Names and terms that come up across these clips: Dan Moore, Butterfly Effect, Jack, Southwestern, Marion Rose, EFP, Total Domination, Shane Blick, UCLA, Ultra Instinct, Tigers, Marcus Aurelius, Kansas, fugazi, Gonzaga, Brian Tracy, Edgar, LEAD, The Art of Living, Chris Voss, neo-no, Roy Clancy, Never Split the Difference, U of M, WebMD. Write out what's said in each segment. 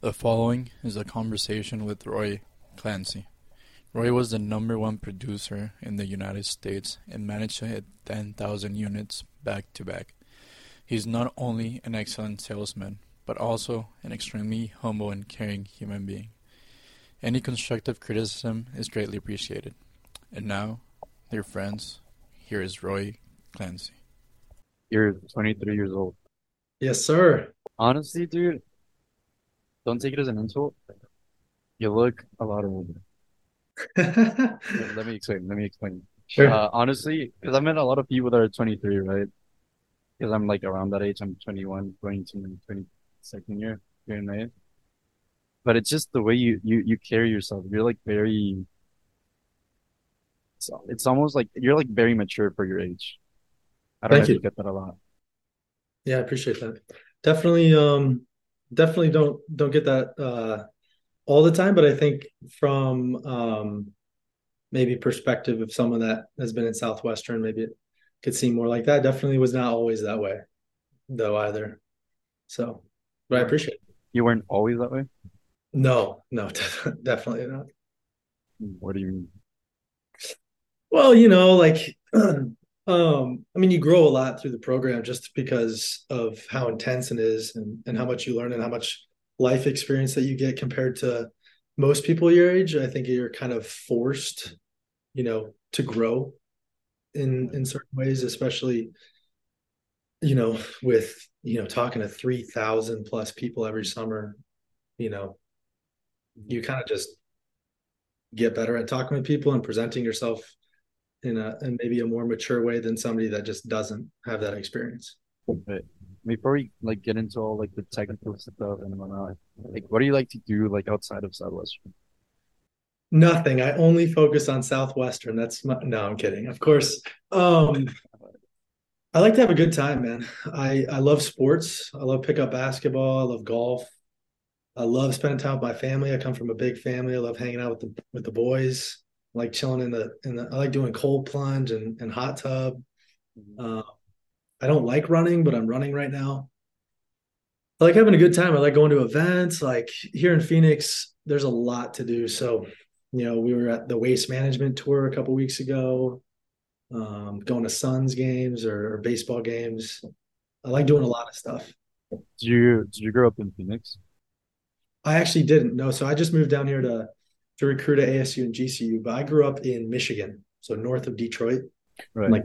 The following is a conversation with Roy Clancy. Roy was the #1 producer in the United States and managed to hit 10,000 units back to back. He's not only an excellent salesman, but also an extremely humble and caring human being. Any constructive criticism is greatly appreciated. And now, dear friends, here is Roy Clancy. You're 23 years old. Yes, sir. Honestly, dude, don't take it as an insult. You look a lot older. Let me explain. Sure. Honestly, because I met a lot of people that are 23, right? Because I'm like around that age. I'm 21, going to my 22nd year here in May. But it's just the way you carry yourself. You're like very. It's almost like you're like very mature for your age. I get that a lot. Yeah, I appreciate that. Definitely don't get that all the time. But I think from maybe perspective of someone that has been in Southwestern, maybe it could seem more like that. Definitely was not always that way, though, either. So, but I appreciate it. You weren't always that way? No, definitely not. What do you mean? Well, I mean, you grow a lot through the program just because of how intense it is and how much you learn and how much life experience that you get compared to most people your age. I think you're kind of forced, to grow in certain ways, especially, with, talking to 3,000 plus people every summer, you kind of just get better at talking to people and presenting yourself in maybe a more mature way than somebody that just doesn't have that experience. But before we get into all the technical stuff and whatnot, what do you like to do outside of Southwestern? Nothing. I only focus on Southwestern. No, I'm kidding. Of course. I like to have a good time, man. I love sports. I love pickup basketball. I love golf. I love spending time with my family. I come from a big family. I love hanging out with the boys. I like chilling I like doing cold plunge and hot tub. I don't like running, but I'm running right now. I like having a good time. I like going to events. Like here in Phoenix, there's a lot to do. So, we were at the waste management tour a couple weeks ago, going to Suns games or baseball games. I like doing a lot of stuff. Did you grow up in Phoenix? I actually didn't. No. So I just moved down here to recruit at ASU and GCU, but I grew up in Michigan. So north of Detroit, right.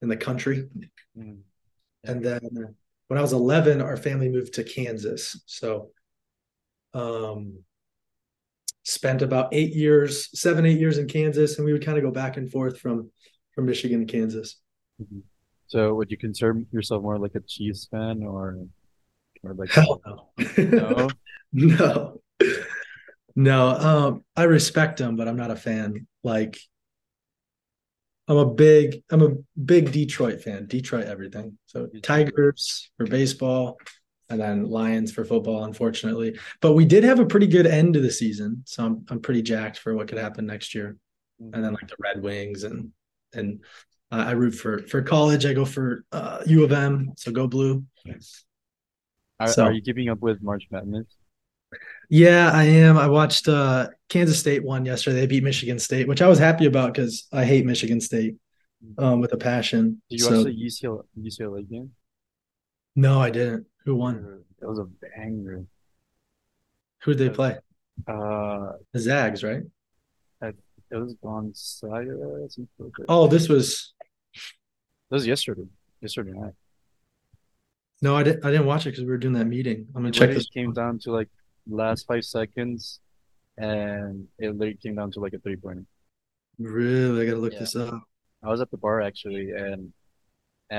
In the country. Mm. And then when I was 11, our family moved to Kansas. So, spent about 7, 8 years in Kansas. And we would kind of go back and forth from Michigan to Kansas. Mm-hmm. So would you consider yourself more like a Chiefs fan or like? Hell no. No. No, I respect them, but I'm not a fan. I'm a big Detroit fan. Detroit everything. So Tigers for baseball, and then Lions for football, unfortunately. But we did have a pretty good end to the season, so I'm pretty jacked for what could happen next year. And then the Red Wings and I root for college. I go for U of M, so go blue. Yes. Are you keeping up with March Madness? Yeah, I am. I watched Kansas State won yesterday. They beat Michigan State, which I was happy about because I hate Michigan State with a passion. Did you watch the UCLA game? No, I didn't. Who won? It was a banger. Who'd they play? The Zags, right? It was Gonzaga. Oh, this was yesterday. Yesterday night. No, I didn't watch it because we were doing that meeting. I'm gonna check this. It came down to last 5 seconds, and it literally came down to a 3-pointer. Really, I gotta look this up. I was at the bar actually, and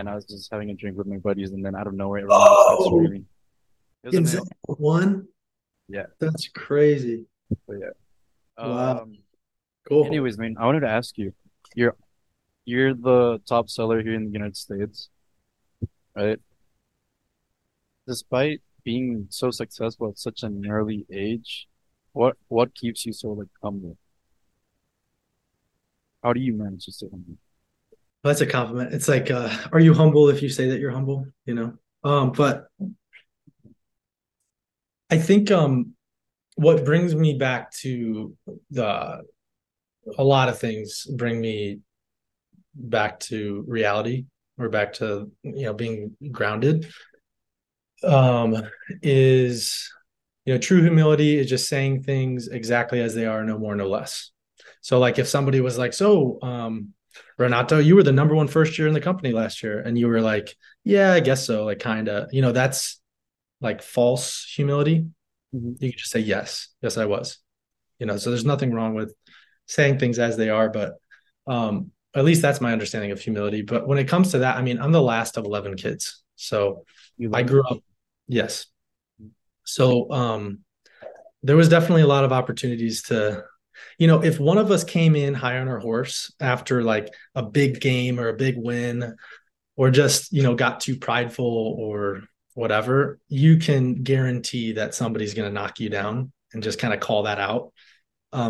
I was just having a drink with my buddies, and then out of nowhere, everyone started screaming. It won? Yeah, that's crazy. But yeah, wow, cool. Anyways, man, I wanted to ask you, you're the top seller here in the United States, right? Despite being so successful at such an early age, what keeps you so humble? How do you manage to stay humble? Well, that's a compliment. It's are you humble if you say that you're humble? But I think what brings me back to a lot of things bring me back to reality or back to, you know, being grounded, is, you know, true humility is just saying things exactly as they are, no more, no less. So like if somebody was like, so, Renato, you were the number one first year in the company last year. And you were like, yeah, I guess so. Like kind of, you know, that's like false humility. Mm-hmm. You can just say, yes, I was, you know, so there's nothing wrong with saying things as they are, but, at least that's my understanding of humility. But when it comes to that, I mean, I'm the last of 11 kids. So I grew up. Yes. So, there was definitely a lot of opportunities to, you know, if one of us came in high on our horse after like a big game or a big win, or just, you know, got too prideful or whatever, you can guarantee that somebody's going to knock you down and just kind of call that out.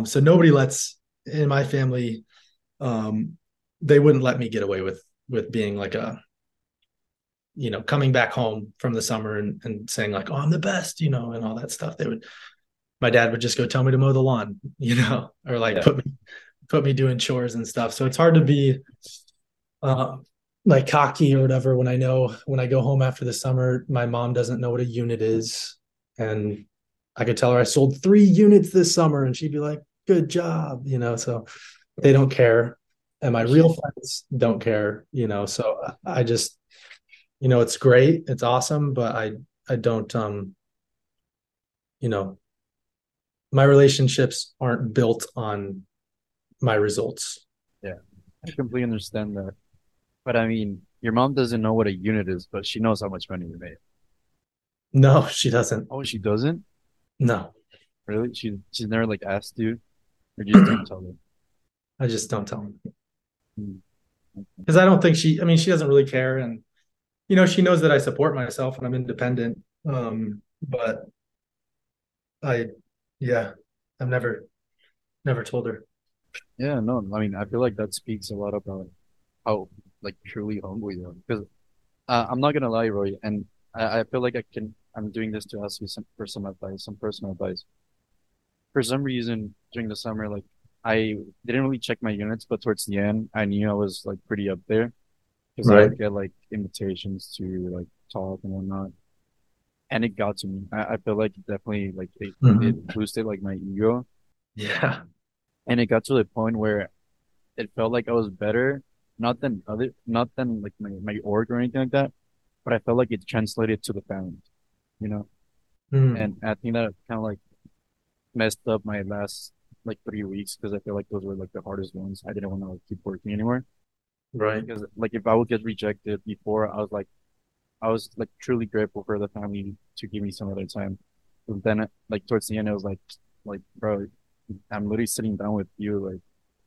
So nobody lets, in my family, they wouldn't let me get away with being like a, you know, coming back home from the summer and saying like, oh, I'm the best, you know, and all that stuff. My dad would just go tell me to mow the lawn, you know, or like put me doing chores and stuff. So it's hard to be like cocky or whatever when I know when I go home after the summer, my mom doesn't know what a unit is. And I could tell her I sold 3 units this summer and she'd be like, good job, you know, so they don't care. And my real friends don't care, you know, so I just, you know, it's great. It's awesome. But I don't, you know, my relationships aren't built on my results. Yeah, I completely understand that. But I mean, your mom doesn't know what a unit is, but she knows how much money you made. No, she doesn't. Oh, she doesn't? No. Really? She's never like asked you, or you just don't tell her? I just don't tell her. Because I don't think she doesn't really care. And, you know, she knows that I support myself and I'm independent. But I've never told her. Yeah, no, I mean, I feel like that speaks a lot about how, like, truly humble you are. Because I'm not going to lie, Roy, and I feel like I'm doing this to ask you some personal advice. For some reason, during the summer, like, I didn't really check my units, but towards the end, I knew I was, like, pretty up there. Because I would get, like, invitations to, like, talk and whatnot. And it got to me. I feel like it definitely, like, it boosted, like, my ego. Yeah. And it got to the point where it felt like I was better, not than like my org or anything like that, but I felt like it translated to the family, you know? Mm. And I think that kind of, like, messed up my last, like, 3 weeks, because I feel like those were, like, the hardest ones. I didn't want to, like, keep working anymore. Right. Because, like, if I would get rejected before, I was truly grateful for the family to give me some other time. But then, like, towards the end, it was like, bro, I'm literally sitting down with you. Like,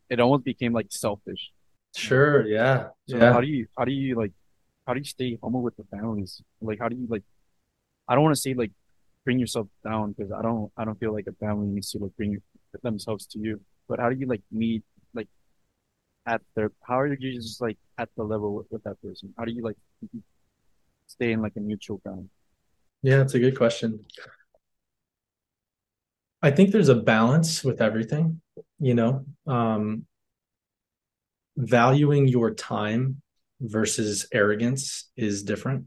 it almost became, like, selfish. Sure. Yeah. So yeah. How do you stay humble with the families? Like, how do you, like, I don't want to say, like, bring yourself down, because I don't feel like a family needs to, like, bring themselves to you. But how do you, like, meet, like, how are you just, like, at the level with that person? How do you, like, stay in, like, a mutual ground? Yeah, it's a good question. I think there's a balance with everything, you know, valuing your time versus arrogance is different.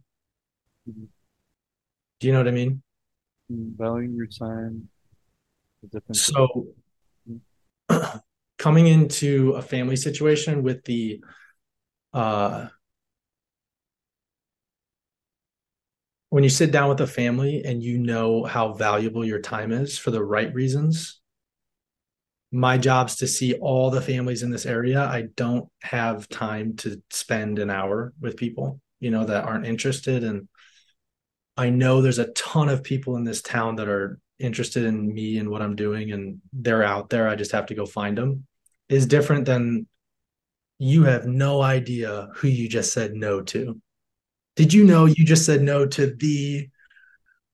Mm-hmm. Do you know what I mean? Valuing your time is different. So coming into a family situation with the when you sit down with a family and you know how valuable your time is for the right reasons, my job's to see all the families in this area. I don't have time to spend an hour with people, you know, that aren't interested. And I know there's a ton of people in this town that are interested in me and what I'm doing, and they're out there. I just have to go find them. Is different than you have no idea who you just said no to. Did you know you just said no to the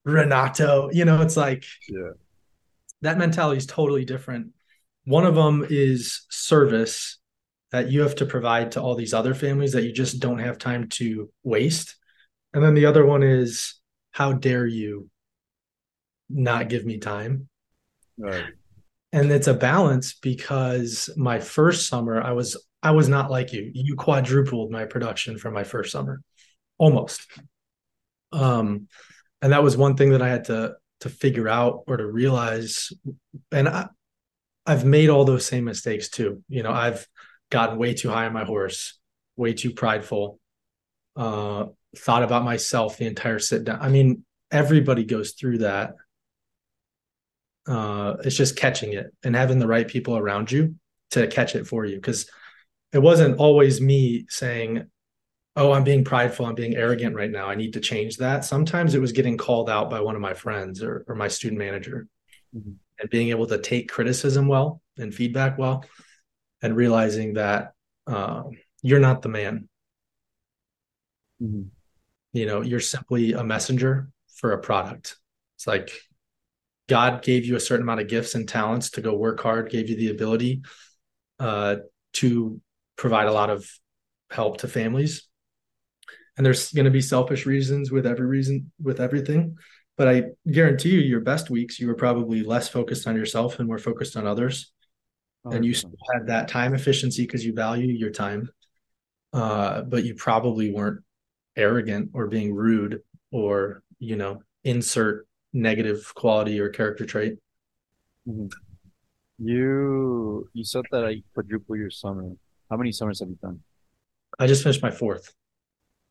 Renato? You know, it's like, yeah, that mentality is totally different. One of them is service that you have to provide to all these other families that you just don't have time to waste. And then the other one is, how dare you not give me time? Right. And it's a balance because my first summer, I was not like you. You quadrupled my production from my first summer, almost. And that was one thing that I had to figure out or to realize. And I've made all those same mistakes too. You know, I've gotten way too high on my horse, way too prideful, thought about myself the entire sit down. I mean, everybody goes through that. It's just catching it and having the right people around you to catch it for you. Because it wasn't always me saying, oh, I'm being prideful, I'm being arrogant right now, I need to change that. Sometimes it was getting called out by one of my friends or my student manager, mm-hmm. and being able to take criticism well and feedback well, and realizing that you're not the man. Mm-hmm. You know, you're simply a messenger for a product. It's like God gave you a certain amount of gifts and talents to go work hard, gave you the ability to provide a lot of help to families. And there's going to be selfish reasons with everything. But I guarantee you, your best weeks, you were probably less focused on yourself and more focused on others. Oh, and you still had that time efficiency because you value your time. But you probably weren't arrogant or being rude or, you know, insert negative quality or character trait. Mm-hmm. You said that I quadruple your summer. How many summers have you done? I just finished my fourth.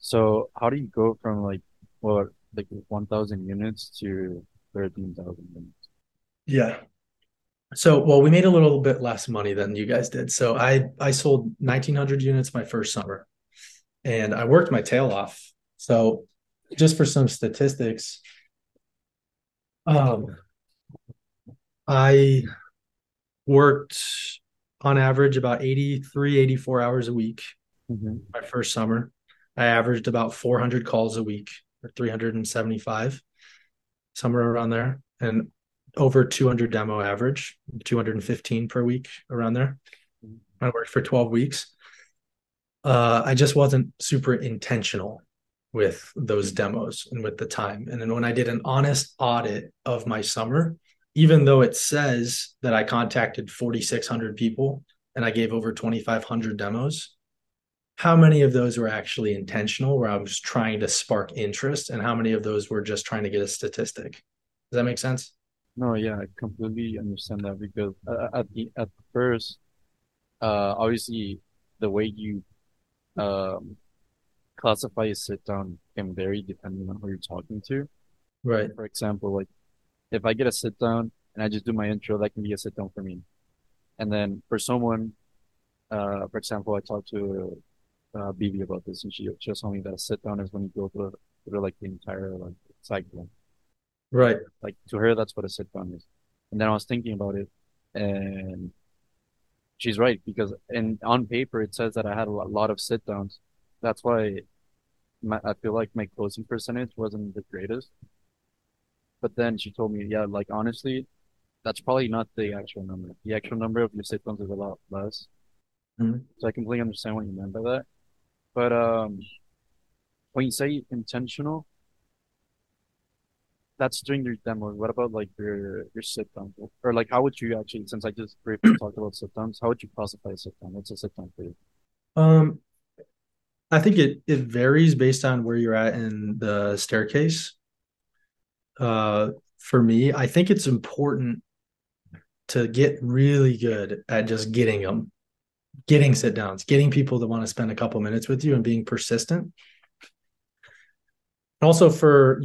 So how do you go from 1,000 units to 13,000 units? Yeah. So, we made a little bit less money than you guys did. So I sold 1,900 units my first summer, and I worked my tail off. So just for some statistics, I worked on average about 83, 84 hours a week. Mm-hmm. My first summer, I averaged about 400 calls a week, or 375, somewhere around there, and over 200 demo average, 215 per week, around there. I worked for 12 weeks. I just wasn't super intentional with those demos and with the time. And then when I did an honest audit of my summer, even though it says that I contacted 4,600 people and I gave over 2,500 demos, how many of those were actually intentional, where I was trying to spark interest, and how many of those were just trying to get a statistic? Does that make sense? No, yeah, I completely understand that, because at the first, obviously the way you classify a sit down can vary depending on who you're talking to. Right. For example, if I get a sit down and I just do my intro, that can be a sit down for me. And then for someone, for example, I talked to BB about this, and she told me that a sit down is when you go through the entire cycle, right? To her, that's what a sit down is. And then I was thinking about it, and she's right, because on paper it says that I had a lot of sit downs. That's why I feel like my closing percentage wasn't the greatest. But then she told me, yeah, honestly, that's probably not the actual number. The actual number of your sit downs is a lot less. Mm-hmm. So I completely understand what you meant by that. But when you say intentional, that's during your demo. What about your sit down? Or how would you actually, since I just briefly talked about sit downs, how would you classify a sit down? What's a sit down for you? I think it varies based on where you're at in the staircase. For me, I think it's important to get really good at just getting them. Getting sit downs, getting people that want to spend a couple minutes with you, and being persistent. Also for,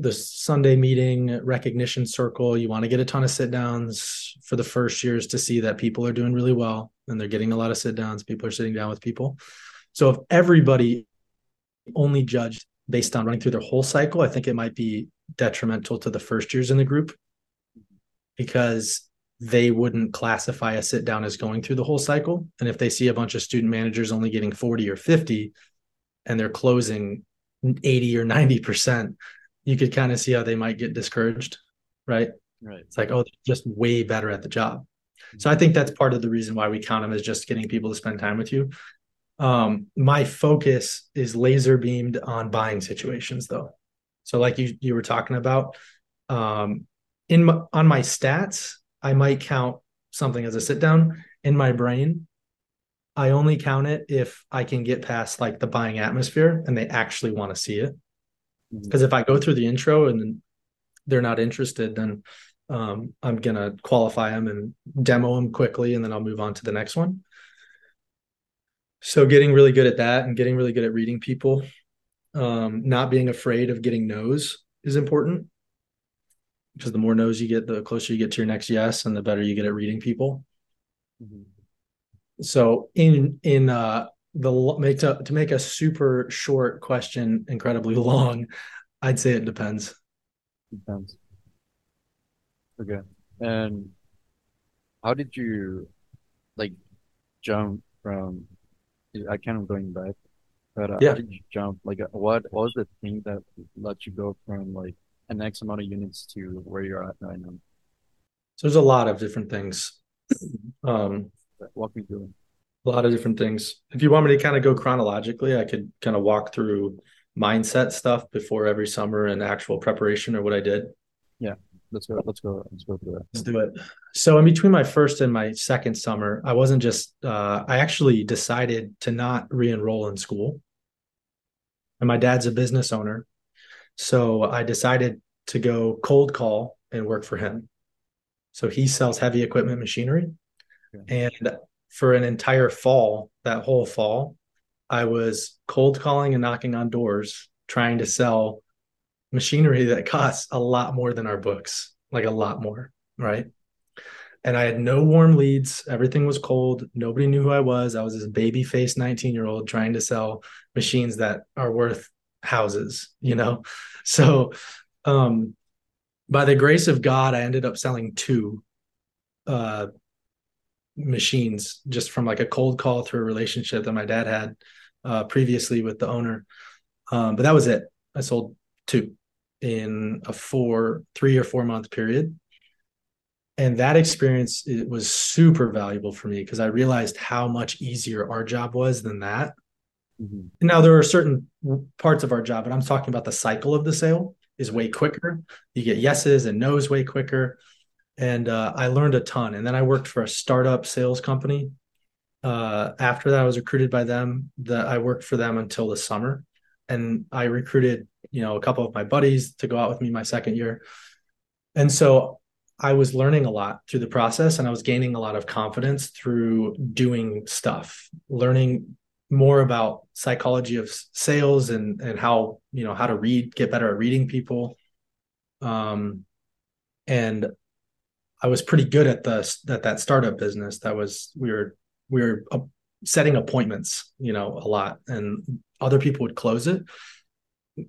the Sunday meeting recognition circle, you want to get a ton of sit downs for the first years to see that people are doing really well and they're getting a lot of sit downs. People are sitting down with people. So if everybody only judged based on running through their whole cycle, I think it might be detrimental to the first years in the group, because they wouldn't classify a sit down as going through the whole cycle. And if they see a bunch of student managers only getting 40 or 50 and they're closing 80 or 90%, you could kind of see how they might get discouraged, right? Right. It's like, oh, they're just way better at the job. Mm-hmm. So I think that's part of the reason why we count them as just getting people to spend time with you. My focus is laser beamed on buying situations though. So you were talking about, on my stats, I might count something as a sit down. In my brain, I only count it if I can get past like the buying atmosphere and they actually want to see it. Because if I go through the intro and they're not interested, then I'm going to qualify them and demo them quickly, and then I'll move on to the next one. So getting really good at that and getting really good at reading people, not being afraid of getting no's is important, because the more no's you get, the closer you get to your next yes, and the better you get at reading people. Mm-hmm. So to make a super short question incredibly long, I'd say it depends. Depends. Okay. And how did you jump from? I kind of going back, but how did you jump? What was the thing that let you go from an X amount of units to where you're at right now? So there's a lot of different things. Walk me through a lot of different things. If you want me to kind of go chronologically, I could kind of walk through mindset stuff before every summer and actual preparation or what I did. Yeah, let's go through that. Let's do it. So in between my first and my second summer, I wasn't just I actually decided to not re-enroll in school. And my dad's a business owner, so I decided to go cold call and work for him. So he sells heavy equipment machinery. Okay. And for an entire fall, that whole fall, I was cold calling and knocking on doors, trying to sell machinery that costs a lot more than our books, a lot more, right? And I had no warm leads. Everything was cold. Nobody knew who I was. I was this baby-faced 19-year-old trying to sell machines that are worth houses, So by the grace of God, I ended up selling two machines just from a cold call through a relationship that my dad had previously with the owner. But that was it. I sold two in a 3 or 4 month period. And that experience, it was super valuable for me because I realized how much easier our job was than that. Mm-hmm. Now there are certain parts of our job, but I'm talking about the cycle of the sale is way quicker. You get yeses and no's way quicker. And I learned a ton. And then I worked for a startup sales company. After that, I was recruited by them. I worked for them until the summer. And I recruited, a couple of my buddies to go out with me my second year. And so I was learning a lot through the process, and I was gaining a lot of confidence through doing stuff, learning more about psychology of sales and how, how to read, get better at reading people. And I was pretty good at that startup business. We were setting appointments, a lot, and other people would close it.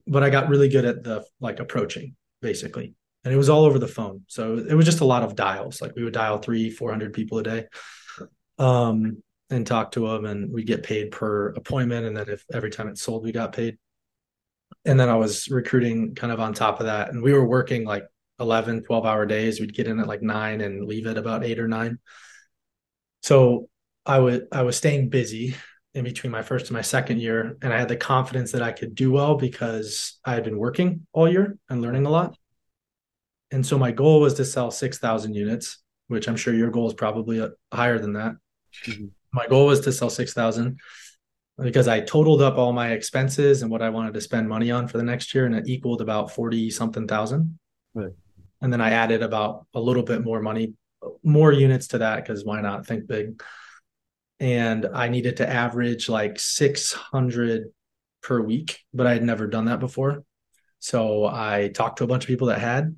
But I got really good at the approaching, basically, and it was all over the phone. So it was just a lot of dials. We would dial 300-400 people a day, and talk to them, and we get paid per appointment. And then if every time it sold, we got paid. And then I was recruiting kind of on top of that, and we were working 11, 12-hour days. We'd get in at 9 and leave at about 8 or 9. So I was staying busy in between my first and my second year. And I had the confidence that I could do well because I had been working all year and learning a lot. And so my goal was to sell 6,000 units, which I'm sure your goal is probably higher than that. Mm-hmm. My goal was to sell 6,000 because I totaled up all my expenses and what I wanted to spend money on for the next year. And it equaled about 40 something thousand. Right. And then I added about a little bit more money, more units to that, because why not think big? And I needed to average 600 per week, but I had never done that before. So I talked to a bunch of people that had,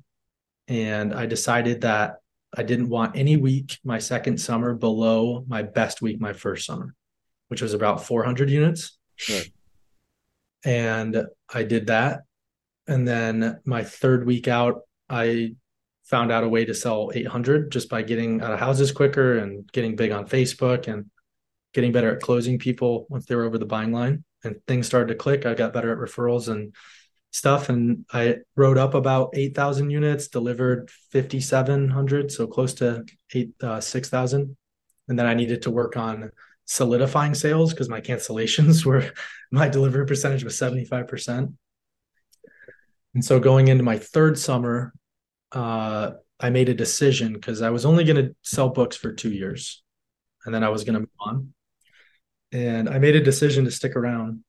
and I decided that I didn't want any week my second summer below my best week my first summer, which was about 400 units. Right. And I did that. And then my third week out, I found out a way to sell 800 just by getting out of houses quicker and getting big on Facebook and getting better at closing people once they were over the buying line, and things started to click. I got better at referrals and stuff. And I wrote up about 8,000 units, delivered 5,700. So close to 6,000. And then I needed to work on solidifying sales because my cancellations were, my delivery percentage was 75%. And so going into my third summer, I made a decision because I was only going to sell books for 2 years and then I was going to move on. And I made a decision to stick around.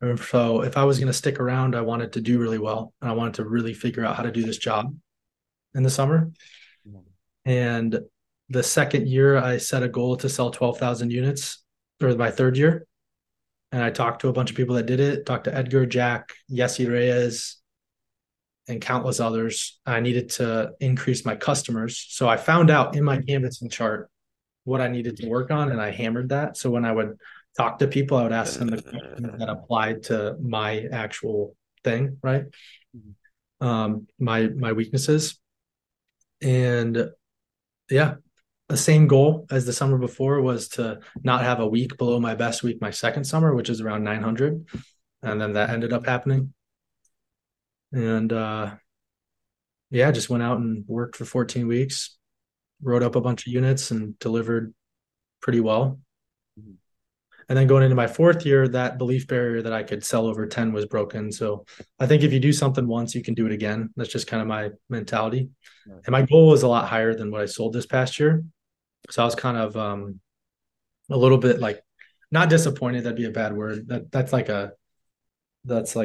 And so if I was going to stick around, I wanted to do really well. And I wanted to really figure out how to do this job in the summer. And the second year, I set a goal to sell 12,000 units, or my third year. And I talked to a bunch of people that did it, talked to Edgar, Jack, Yessi Reyes, and countless others. I needed to increase my customers. So I found out in my canvassing chart what I needed to work on, and I hammered that. So when I would talk to people, I would ask them the questions that applied to my actual thing, right? My weaknesses. And yeah, the same goal as the summer before was to not have a week below my best week my second summer, which is around 900. And then that ended up happening. And yeah, just went out and worked for 14 weeks, wrote up a bunch of units and delivered pretty well. And then going into my fourth year, that belief barrier that I could sell over 10 was broken. So I think if you do something once, you can do it again. That's just kind of my mentality. And my goal was a lot higher than what I sold this past year. So I was kind of a little bit like, not disappointed. That'd be a bad word. That's like a, because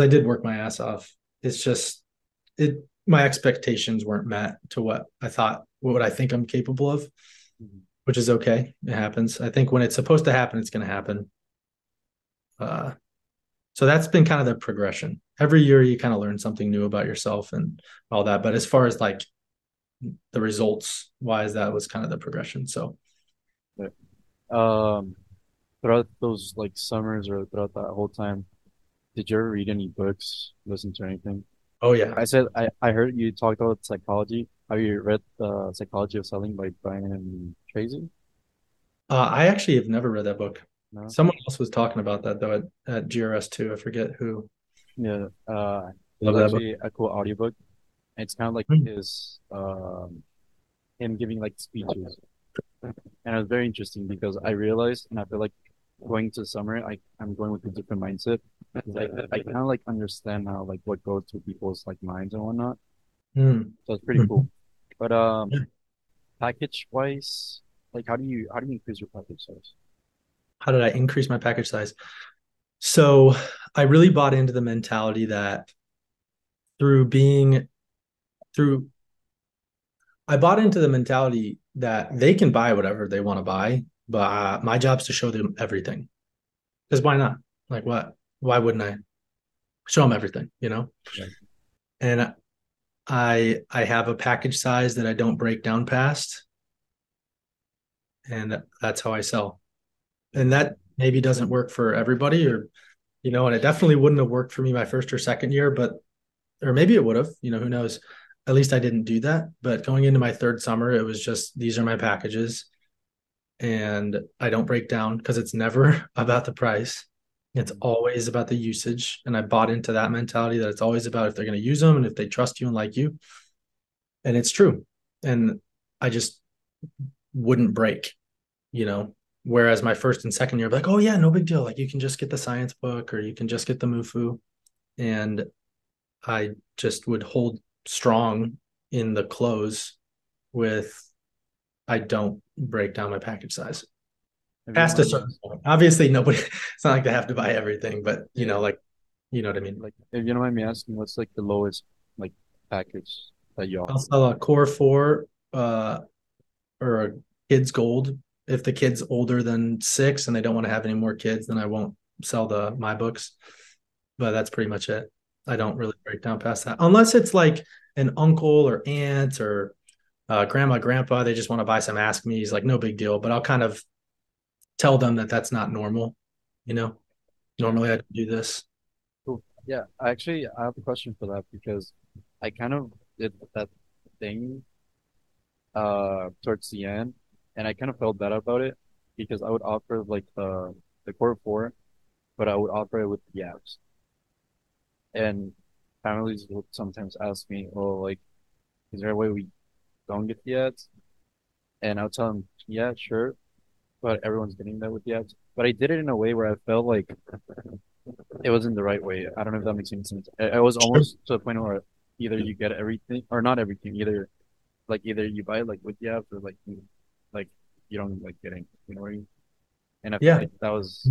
I did work my ass off. It's just, my expectations weren't met to what I think I'm capable of. Which is okay. It happens. I think when it's supposed to happen, it's going to happen. So that's been kind of the progression. Every year you kind of learn something new about yourself and all that. But as far as like the results wise, that was kind of the progression. So throughout those like summers or throughout that whole time, did you ever read any books, listen to anything? Oh yeah. I heard you talked about psychology. Have you read The Psychology of Selling by Brian Tracy? I actually have never read that book. No? Someone else was talking about that, though, at GRS too. I forget who. Yeah. It's actually a cool audiobook. It's kind of like him giving like speeches. And it was very interesting because I realized, and I feel like going to summer, I'm going with a different mindset. Like, I kind of like understand now like what goes through people's like minds and whatnot. So it's pretty cool. But package wise, like how do you increase your package size? How did I increase my package size? So I really bought into the mentality that I bought into the mentality that they can buy whatever they want to buy, but my job is to show them everything. Because why not? Like what? Why wouldn't I show them everything? You know? Yeah. And I have a package size that I don't break down past, and that's how I sell. And that maybe doesn't work for everybody, or, you know, and it definitely wouldn't have worked for me my first or second year, but, or maybe it would have, you know, who knows? At least I didn't do that. But going into my third summer, it was just, these are my packages and I don't break down because it's never about the price. It's always about the usage. And I bought into that mentality that it's always about if they're going to use them and if they trust you and like you. And it's true. And I just wouldn't break, you know, whereas my first and second year, I'd be like, oh yeah, no big deal. Like you can just get the science book or you can just get the MUFU. And I just would hold strong in the close with, I don't break down my package size. Past a certain point. Obviously, nobody, it's not like they have to buy everything, but you know, like, you know what I mean? Like, if you don't mind me asking, what's like the lowest like package that y'all? I'll sell a Core 4 or a Kids Gold. If the kid's older than 6 and they don't want to have any more kids, then I won't sell my books. But that's pretty much it. I don't really break down past that. Unless it's like an uncle or aunt or grandma, grandpa, they just want to buy some Ask Me's, like no big deal. But I'll kind of tell them that that's not normal, you know. Normally I'd do this. Cool. Yeah, actually, I have a question for that because I kind of did that thing towards the end, and I kind of felt bad about it because I would offer like the Core 4, but I would offer it with the apps. And families would sometimes ask me, "Oh, like, is there a way we don't get the ads?" And I'll tell them, "Yeah, sure." But everyone's getting that with the ads. But I did it in a way where I felt like it wasn't the right way. I don't know if that makes any sense. It was almost to the point where either you get everything or not everything. Either you buy like what you have, or like you don't like getting. You know what I mean? And I feel like that was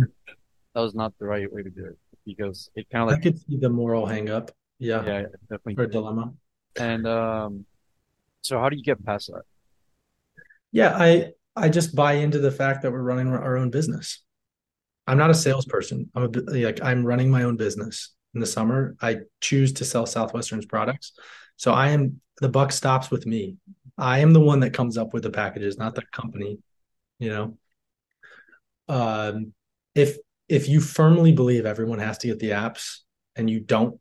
not the right way to do it, because it kind of like I could see the moral hang up. Yeah, definitely. Or dilemma. And so how do you get past that? Yeah, I just buy into the fact that we're running our own business. I'm not a salesperson. I'm running my own business. In the summer, I choose to sell Southwestern's products. So the buck stops with me. I am the one that comes up with the packages, not the company, you know. If you firmly believe everyone has to get the apps and you don't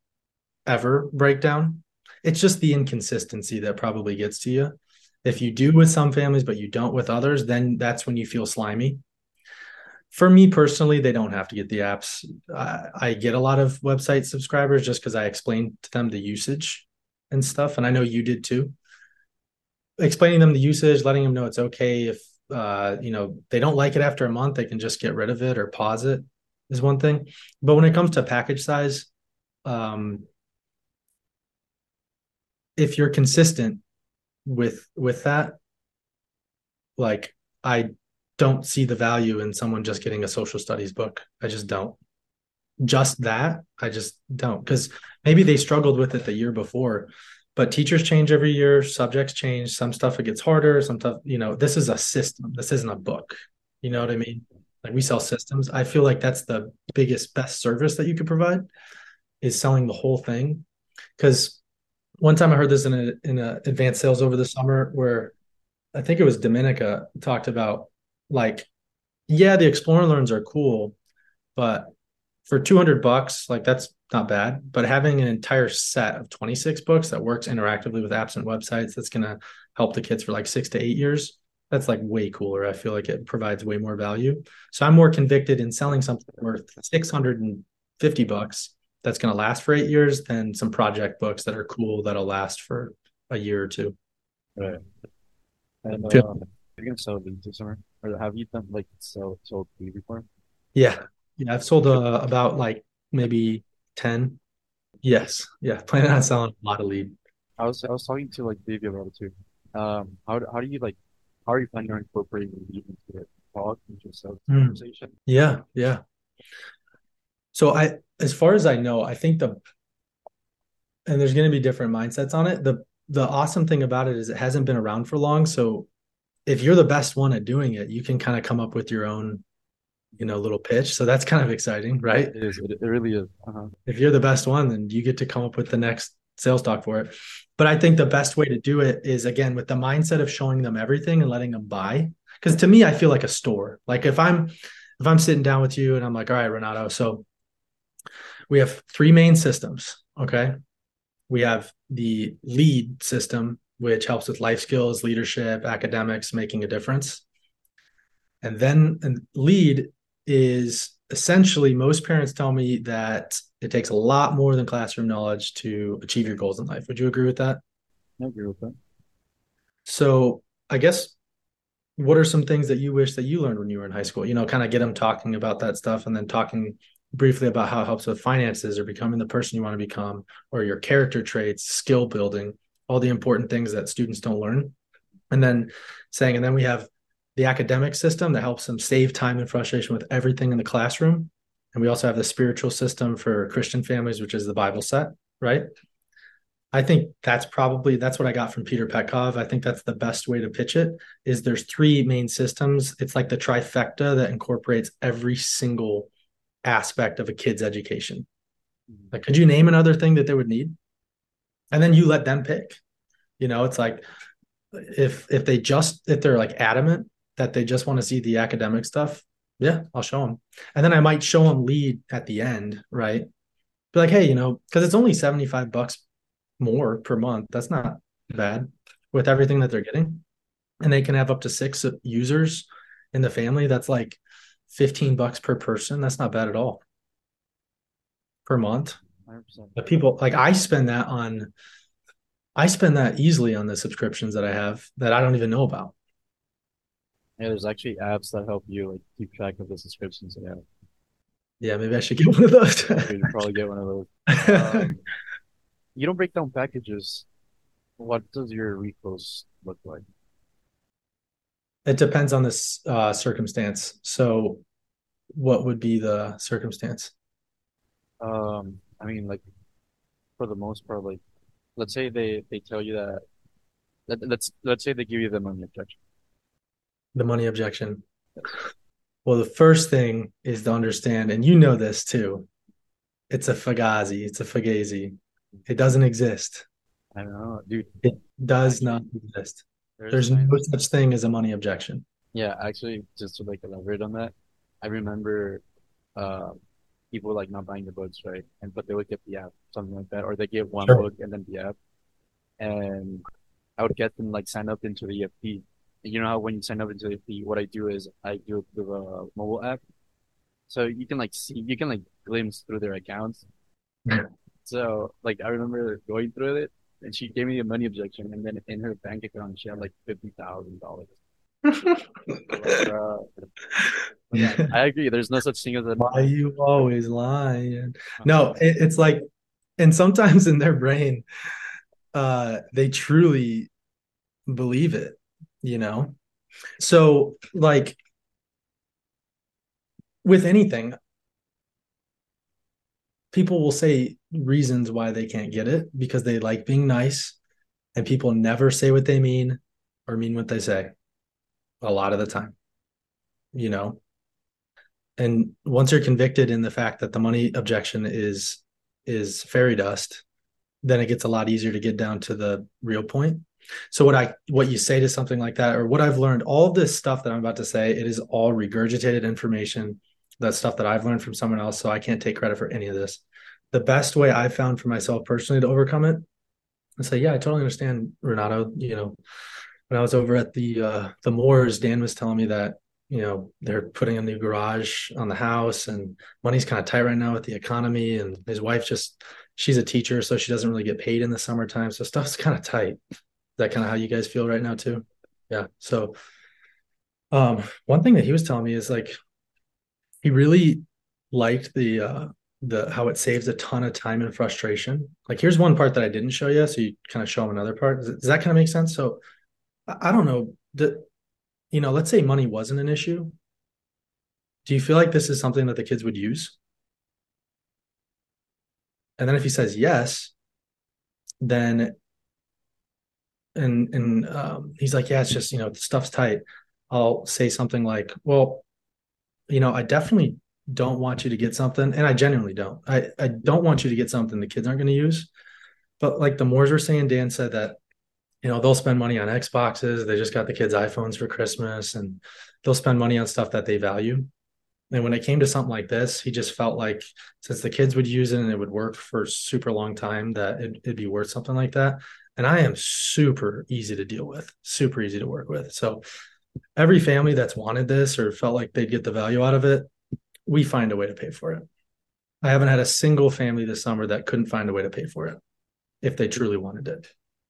ever break down, it's just the inconsistency that probably gets to you. If you do with some families, but you don't with others, then that's when you feel slimy. For me personally, they don't have to get the apps. I get a lot of website subscribers just because I explain to them the usage and stuff. And I know you did too. Explaining them the usage, letting them know it's okay. If they don't like it after a month, they can just get rid of it or pause it is one thing. But when it comes to package size, if you're consistent with that, like I don't see the value in someone just getting a social studies book. I just don't. Just that, I just don't. Because maybe they struggled with it the year before, but teachers change every year, subjects change. Some stuff, it gets harder. Some stuff, this is a system. This isn't a book. You know what I mean? Like we sell systems. I feel like that's the biggest, best service that you could provide is selling the whole thing. Because one time I heard this in advanced sales over the summer where I think it was Dominica talked about, like, yeah, the Explore and Learns are cool, but for $200, like that's not bad. But having an entire set of 26 books that works interactively with apps and websites, that's going to help the kids for like 6 to 8 years. That's like way cooler. I feel like it provides way more value. So I'm more convicted in selling something worth $650 that's going to last for 8 years than some project books that are cool that'll last for a year or two. Right. And you're going to sell these this summer? Or have you done like sold these before? Yeah. I've sold about like maybe 10. Yes. Yeah. Planning on selling a lot of lead. I was talking to like Davey about it too. How are you planning on incorporating lead into the blog and just sell the conversation? Yeah. So as far as I know, I think and there's going to be different mindsets on it. The awesome thing about it is it hasn't been around for long. So if you're the best one at doing it, you can kind of come up with your own, little pitch. So that's kind of exciting, right? It is. It really is. Uh-huh. If you're the best one, then you get to come up with the next sales talk for it. But I think the best way to do it is, again, with the mindset of showing them everything and letting them buy. Because to me, I feel like a store. Like if I'm sitting down with you and I'm like, all right, Renato, so we have three main systems, okay? We have the LEAD system, which helps with life skills, leadership, academics, making a difference. And then LEAD is essentially, most parents tell me that it takes a lot more than classroom knowledge to achieve your goals in life. Would you agree with that? I agree with that. So I guess, what are some things that you wish that you learned when you were in high school? Kind of get them talking about that stuff and then talking briefly about how it helps with finances or becoming the person you want to become or your character traits, skill building, all the important things that students don't learn. And then we have the academic system that helps them save time and frustration with everything in the classroom. And we also have the spiritual system for Christian families, which is the Bible set, right? I think that's what I got from Peter Petkov. I think that's the best way to pitch it is there's three main systems. It's like the trifecta that incorporates every single aspect of a kid's education. Like, could you name another thing that they would need? And then you let them pick. It's like if they're like adamant that they just want to see the academic stuff, yeah, I'll show them. And then I might show them LEAD at the end, right? Be like, hey, because it's only $75 more per month. That's not bad with everything that they're getting. And they can have up to 6 users in the family. That's like $15 per person. That's not bad at all per month. 100%. But people like I spend that easily on the subscriptions that I have that I don't even know about. Yeah, there's actually apps that help you like keep track of the subscriptions that you have. Yeah, maybe I should get one of those. You'd probably get one of those. you don't break down packages. What does your repos look like? It depends on this circumstance. So what would be the circumstance? I mean, like, for the most part, like, let's say they tell you that, let's say they give you the money objection. The money objection. Well, the first thing is to understand, and you know this too, it's a fugazi. It's a fugazi. It doesn't exist. I don't know, dude. It does not exist. There's no such thing as a money objection. Yeah, actually, just to like elaborate on that, I remember people like not buying the books, right? And but they would get the app, something like that, or they get one book and then the app. And I would get them like sign up into the EFP. And you know how when you sign up into the EFP, what I do is I do it through a mobile app, so you can like see, you can like glimpse through their accounts. So like I remember going through it, and she gave me a money objection, and then in her bank account she had like $50,000. Yeah, I agree. There's no such thing as a. Why you always lying? No, it's like, and sometimes in their brain, they truly believe it, you know. So, like, with anything, people will say reasons why they can't get it because they like being nice, and people never say what they mean or mean what they say a lot of the time, you know. And once you're convicted in the fact that the money objection is fairy dust, then it gets a lot easier to get down to the real point. So what you say to something like that, or what I've learned, all this stuff that I'm about to say, it is all regurgitated information, that stuff that I've learned from someone else. So I can't take credit for any of this. The best way I've found for myself personally to overcome it and say, yeah, I totally understand, Renato. You know, when I was over at the Moors, Dan was telling me that, you know, they're putting a new garage on the house and money's kind of tight right now with the economy. And his wife she's a teacher, so she doesn't really get paid in the summertime. So stuff's kind of tight. Is that kind of how you guys feel right now too? Yeah. So one thing that he was telling me is like, he really liked the how it saves a ton of time and frustration. Like, here's one part that I didn't show you, so you kind of show him another part. Does that kind of make sense? So I don't know. You know, let's say money wasn't an issue. Do you feel like this is something that the kids would use? And then if he says yes, then and he's like, yeah, it's just, you know, the stuff's tight. I'll say something like, well, you know, I definitely don't want you to get something. And I genuinely don't. I don't want you to get something the kids aren't going to use. But like the Moores were saying, Dan said that, you know, they'll spend money on Xboxes. They just got the kids iPhones for Christmas, and they'll spend money on stuff that they value. And when it came to something like this, he just felt like since the kids would use it and it would work for a super long time, that it'd be worth something like that. And I am super easy to deal with, super easy to work with. So every family that's wanted this or felt like they'd get the value out of it, we find a way to pay for it. I haven't had a single family this summer that couldn't find a way to pay for it if they truly wanted it.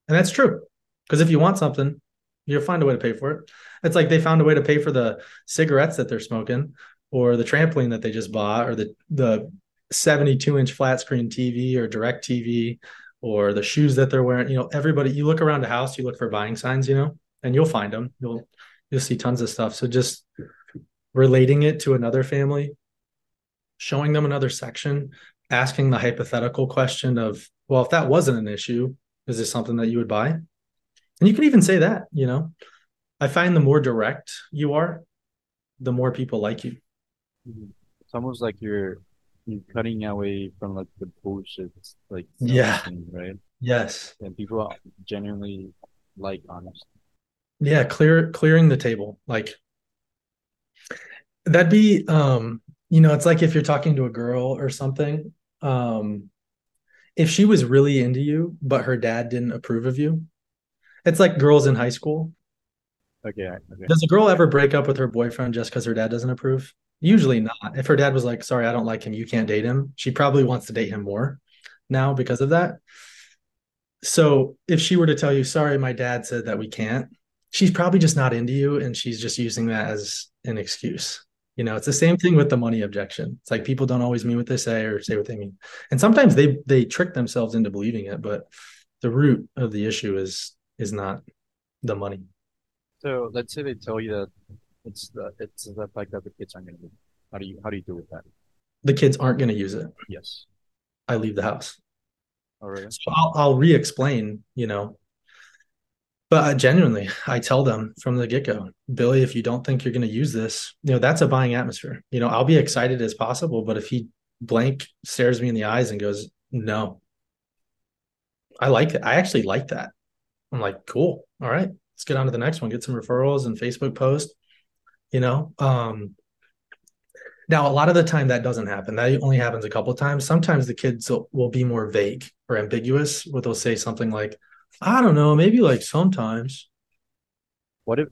And that's true, because if you want something, you'll find a way to pay for it. It's like they found a way to pay for the cigarettes that they're smoking, or the trampoline that they just bought, or the 72-inch flat screen TV or direct TV, or the shoes that they're wearing. You know, everybody, you look around a house, you look for buying signs, you know, and you'll find them. You'll see tons of stuff. So just relating it to another family, showing them another section, asking the hypothetical question of, well, if that wasn't an issue, is this something that you would buy? And you can even say that, you know, I find the more direct you are, the more people like you. It's almost like you're cutting away from like the bullshit, like, yeah, right? Yes. And people genuinely like honesty. Yeah, clearing the table. Like, that'd be, you know, it's like if you're talking to a girl or something, if she was really into you, but her dad didn't approve of you, it's like girls in high school. Okay. Does a girl ever break up with her boyfriend just because her dad doesn't approve? Usually not. If her dad was like, sorry, I don't like him, you can't date him, she probably wants to date him more now because of that. So if she were to tell you, sorry, my dad said that we can't, she's probably just not into you, and she's just using that as an excuse. You know, it's the same thing with the money objection. It's like people don't always mean what they say or say what they mean. And sometimes they trick themselves into believing it, but the root of the issue is not the money. So let's say they tell you that it's like that the kids aren't going to do it. How do you deal with that? The kids aren't going to use it. Yes. I leave the house. All right. So I'll re-explain, you know. But I tell them from the get-go, Billy, if you don't think you're going to use this, you know, that's a buying atmosphere. You know, I'll be excited as possible, but if he blank stares me in the eyes and goes, no, I like that. I actually like that. I'm like, cool. All right, let's get on to the next one. Get some referrals and Facebook posts, you know. Now, a lot of the time that doesn't happen. That only happens a couple of times. Sometimes the kids will be more vague or ambiguous, where they'll say something like, I don't know, maybe like sometimes. What if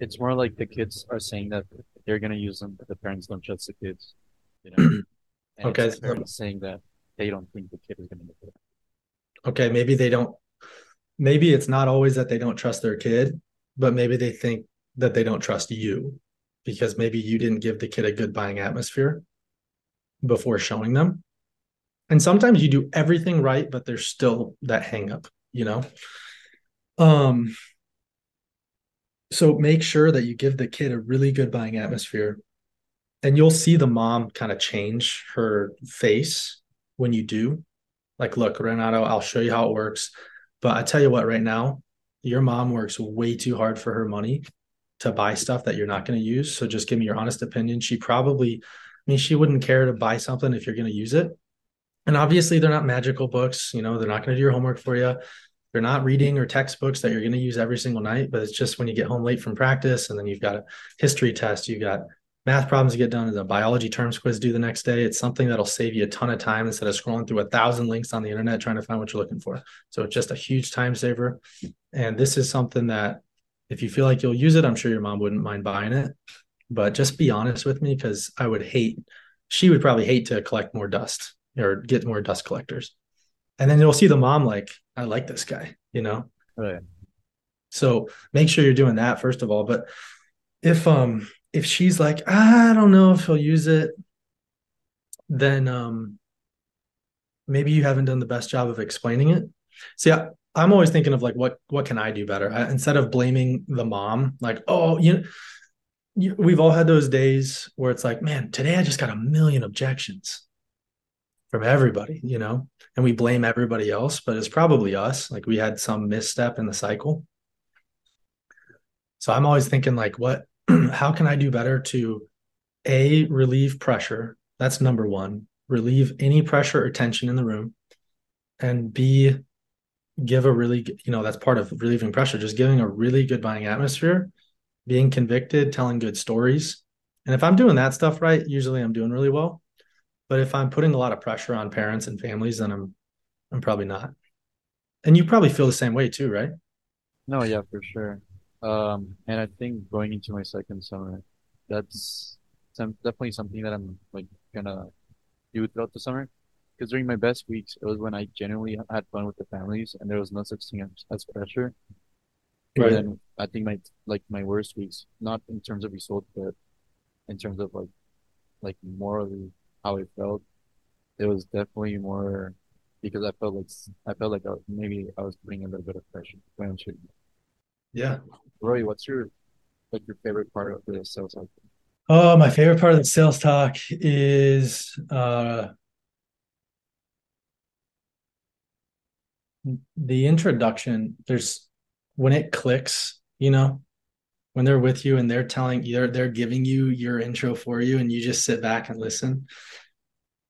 it's more like the kids are saying that they're going to use them, but the parents don't trust the kids, you know? And okay. The parents saying that they don't think the kid is going to do it. Okay, maybe it's not always that they don't trust their kid, but maybe they think that they don't trust you because maybe you didn't give the kid a good buying atmosphere before showing them. And sometimes you do everything right, but there's still that hang up. You know, so make sure that you give the kid a really good buying atmosphere, and you'll see the mom kind of change her face when you do. Like, look, Renato, I'll show you how it works, but I tell you what, right now, your mom works way too hard for her money to buy stuff that you're not going to use. So just give me your honest opinion. She wouldn't care to buy something if you're going to use it. And obviously they're not magical books, you know, they're not going to do your homework for you. They're not reading or textbooks that you're going to use every single night, but it's just when you get home late from practice and then you've got a history test, you've got math problems to get done and a biology terms quiz due the next day. It's something that'll save you a ton of time instead of scrolling through 1,000 links on the internet trying to find what you're looking for. So it's just a huge time saver. And this is something that if you feel like you'll use it, I'm sure your mom wouldn't mind buying it, but just be honest with me because she would probably hate to collect more dust. Or get more dust collectors. And then you'll see the mom like, I like this guy, you know? Right. So make sure you're doing that first of all. But if she's like, I don't know if he'll use it, then maybe you haven't done the best job of explaining it. See, I'm always thinking of like, what can I do better? Instead of blaming the mom, like, oh, you know, we've all had those days where it's like, man, today I just got 1,000,000 objections from everybody, you know, and we blame everybody else, but it's probably us. Like we had some misstep in the cycle. So I'm always thinking like, how can I do better to relieve pressure? That's number one, relieve any pressure or tension in the room, and give a really, you know, that's part of relieving pressure, just giving a really good buying atmosphere, being convicted, telling good stories. And if I'm doing that stuff right, usually I'm doing really well. But if I'm putting a lot of pressure on parents and families, then I'm probably not. And you probably feel the same way too, right? No, yeah, for sure. And I think going into my second summer, that's definitely something that I'm like gonna do throughout the summer. Because during my best weeks, it was when I genuinely had fun with the families, and there was no such thing as pressure. Right. And then I think my worst weeks, not in terms of results, but in terms of like morally. How I felt, it was definitely more because I felt like maybe I was putting a little bit of pressure when I'm shooting. Yeah. Roy, what's your favorite part of the sales talk? Oh, my favorite part of the sales talk is the introduction. There's when it clicks, you know, when they're with you and they're telling you, they're giving you your intro for you and you just sit back and listen,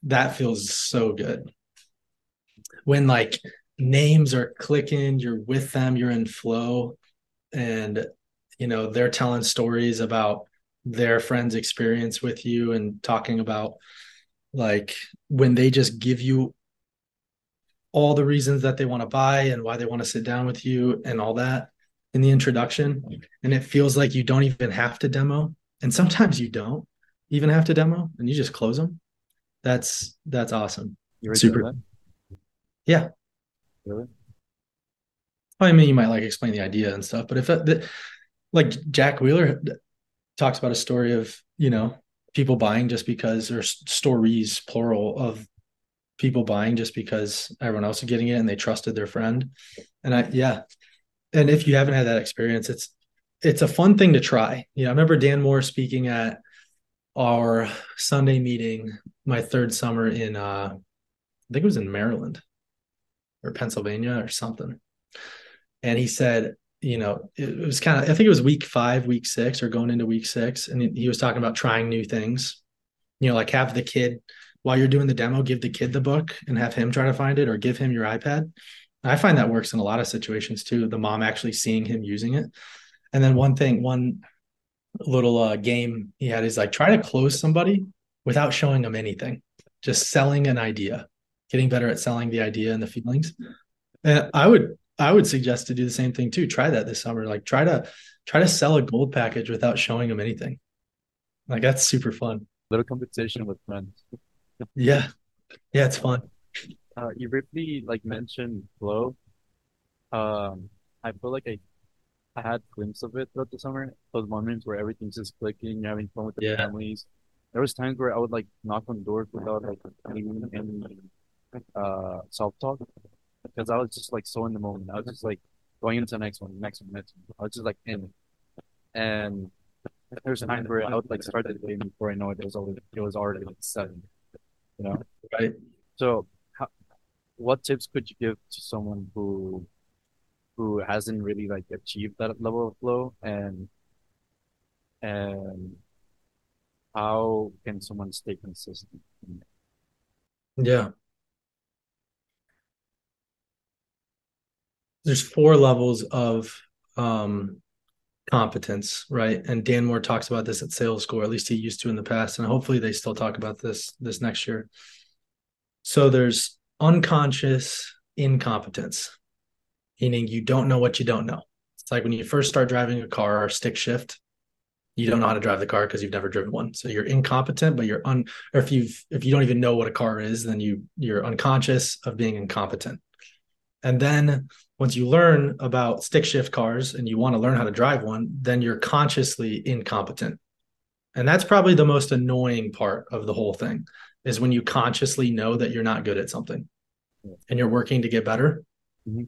that feels so good. When like names are clicking, you're with them, you're in flow, and, you know, they're telling stories about their friend's experience with you and talking about like when they just give you all the reasons that they want to buy and why they want to sit down with you and all that. In the introduction, and it feels like you don't even have to demo, and sometimes you don't even have to demo, and you just close them. That's awesome. You're super. Yeah. Really? I mean, you might like explain the idea and stuff, but if like Jack Wheeler talks about a story of, you know, people buying just because there's stories, plural, of people buying just because everyone else is getting it and they trusted their friend. And And if you haven't had that experience, it's a fun thing to try. You know, I remember Dan Moore speaking at our Sunday meeting, my third summer in, I think it was in Maryland or Pennsylvania or something. And he said, you know, it was kind of, I think it was week 5, week 6 or going into week 6. And he was talking about trying new things, you know, like have the kid, while you're doing the demo, give the kid the book and have him try to find it, or give him your iPad. And I find that works in a lot of situations too, the mom actually seeing him using it. And then one little game he had is like, try to close somebody without showing them anything, just selling an idea, getting better at selling the idea and the feelings. And I would suggest to do the same thing too. Try that this summer. Like try to sell a gold package without showing them anything. Like that's super fun. Little competition with friends. Yeah. Yeah. It's fun. You briefly mentioned flow. I feel like I had a glimpse of it throughout the summer. Those moments where everything's just clicking, you're having fun with the families. There was times where I would knock on doors without any self-talk, because I was just so in the moment. I was just going into the next one. I was just in it. And there was a time where I would start the day before I know it. It was already 7, you know? Right. So what tips could you give to someone who hasn't really achieved that level of flow, and how can someone stay consistent? Yeah. There's 4 levels of competence, right? And Dan Moore talks about this at Sales School, or at least he used to in the past, and hopefully they still talk about this next year. So there's unconscious incompetence, meaning you don't know what you don't know. It's like when you first start driving a car or stick shift, you don't know how to drive the car because you've never driven one. So you're incompetent, but if you don't even know what a car is, then you're unconscious of being incompetent. And then once you learn about stick shift cars and you want to learn how to drive one, then you're consciously incompetent. And that's probably the most annoying part of the whole thing, is when you consciously know that you're not good at something and you're working to get better. Mm-hmm.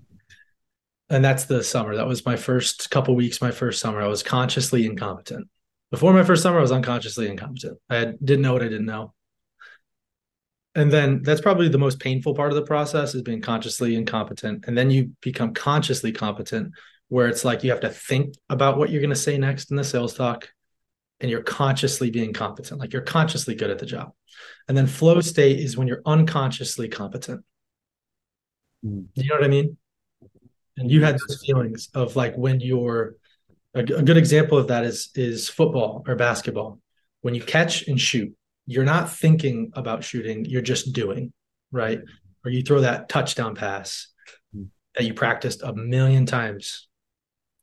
And that's the summer. That was my first couple weeks, my first summer. I was consciously incompetent. Before my first summer, I was unconsciously incompetent. I didn't know what I didn't know. And then that's probably the most painful part of the process, is being consciously incompetent. And then you become consciously competent, where it's you have to think about what you're going to say next in the sales talk, and you're consciously being competent. You're consciously good at the job. And then flow state is when you're unconsciously competent. You know what I mean? And you had those feelings of when you're a good example of that is football or basketball. When you catch and shoot, you're not thinking about shooting, you're just doing, right? Or you throw that touchdown pass that you practiced 1,000,000 times.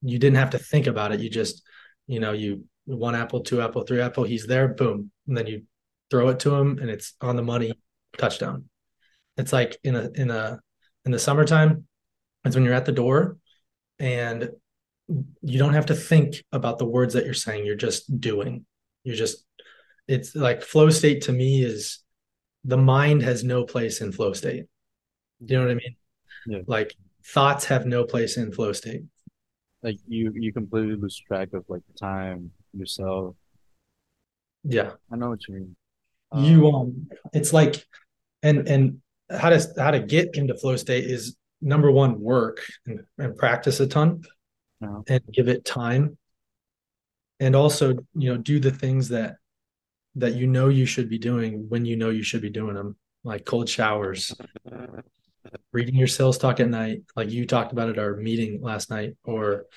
You didn't have to think about it. You just, you 1 apple, 2 apple, 3 apple, he's there, boom. And then you throw it to him and it's on the money, touchdown. It's in the summertime, it's when you're at the door and you don't have to think about the words that you're saying. You're just doing. It's flow state to me is the mind has no place in flow state. Do you know what I mean? Yeah. Thoughts have no place in flow state. You completely lose track of time, yourself. Yeah. I know what you mean. It's and how to get into flow state is number one, work and practice a ton and give it time. And also, do the things that you should be doing when you should be doing them, like cold showers, reading your sales talk at night, like you talked about at our meeting last night, or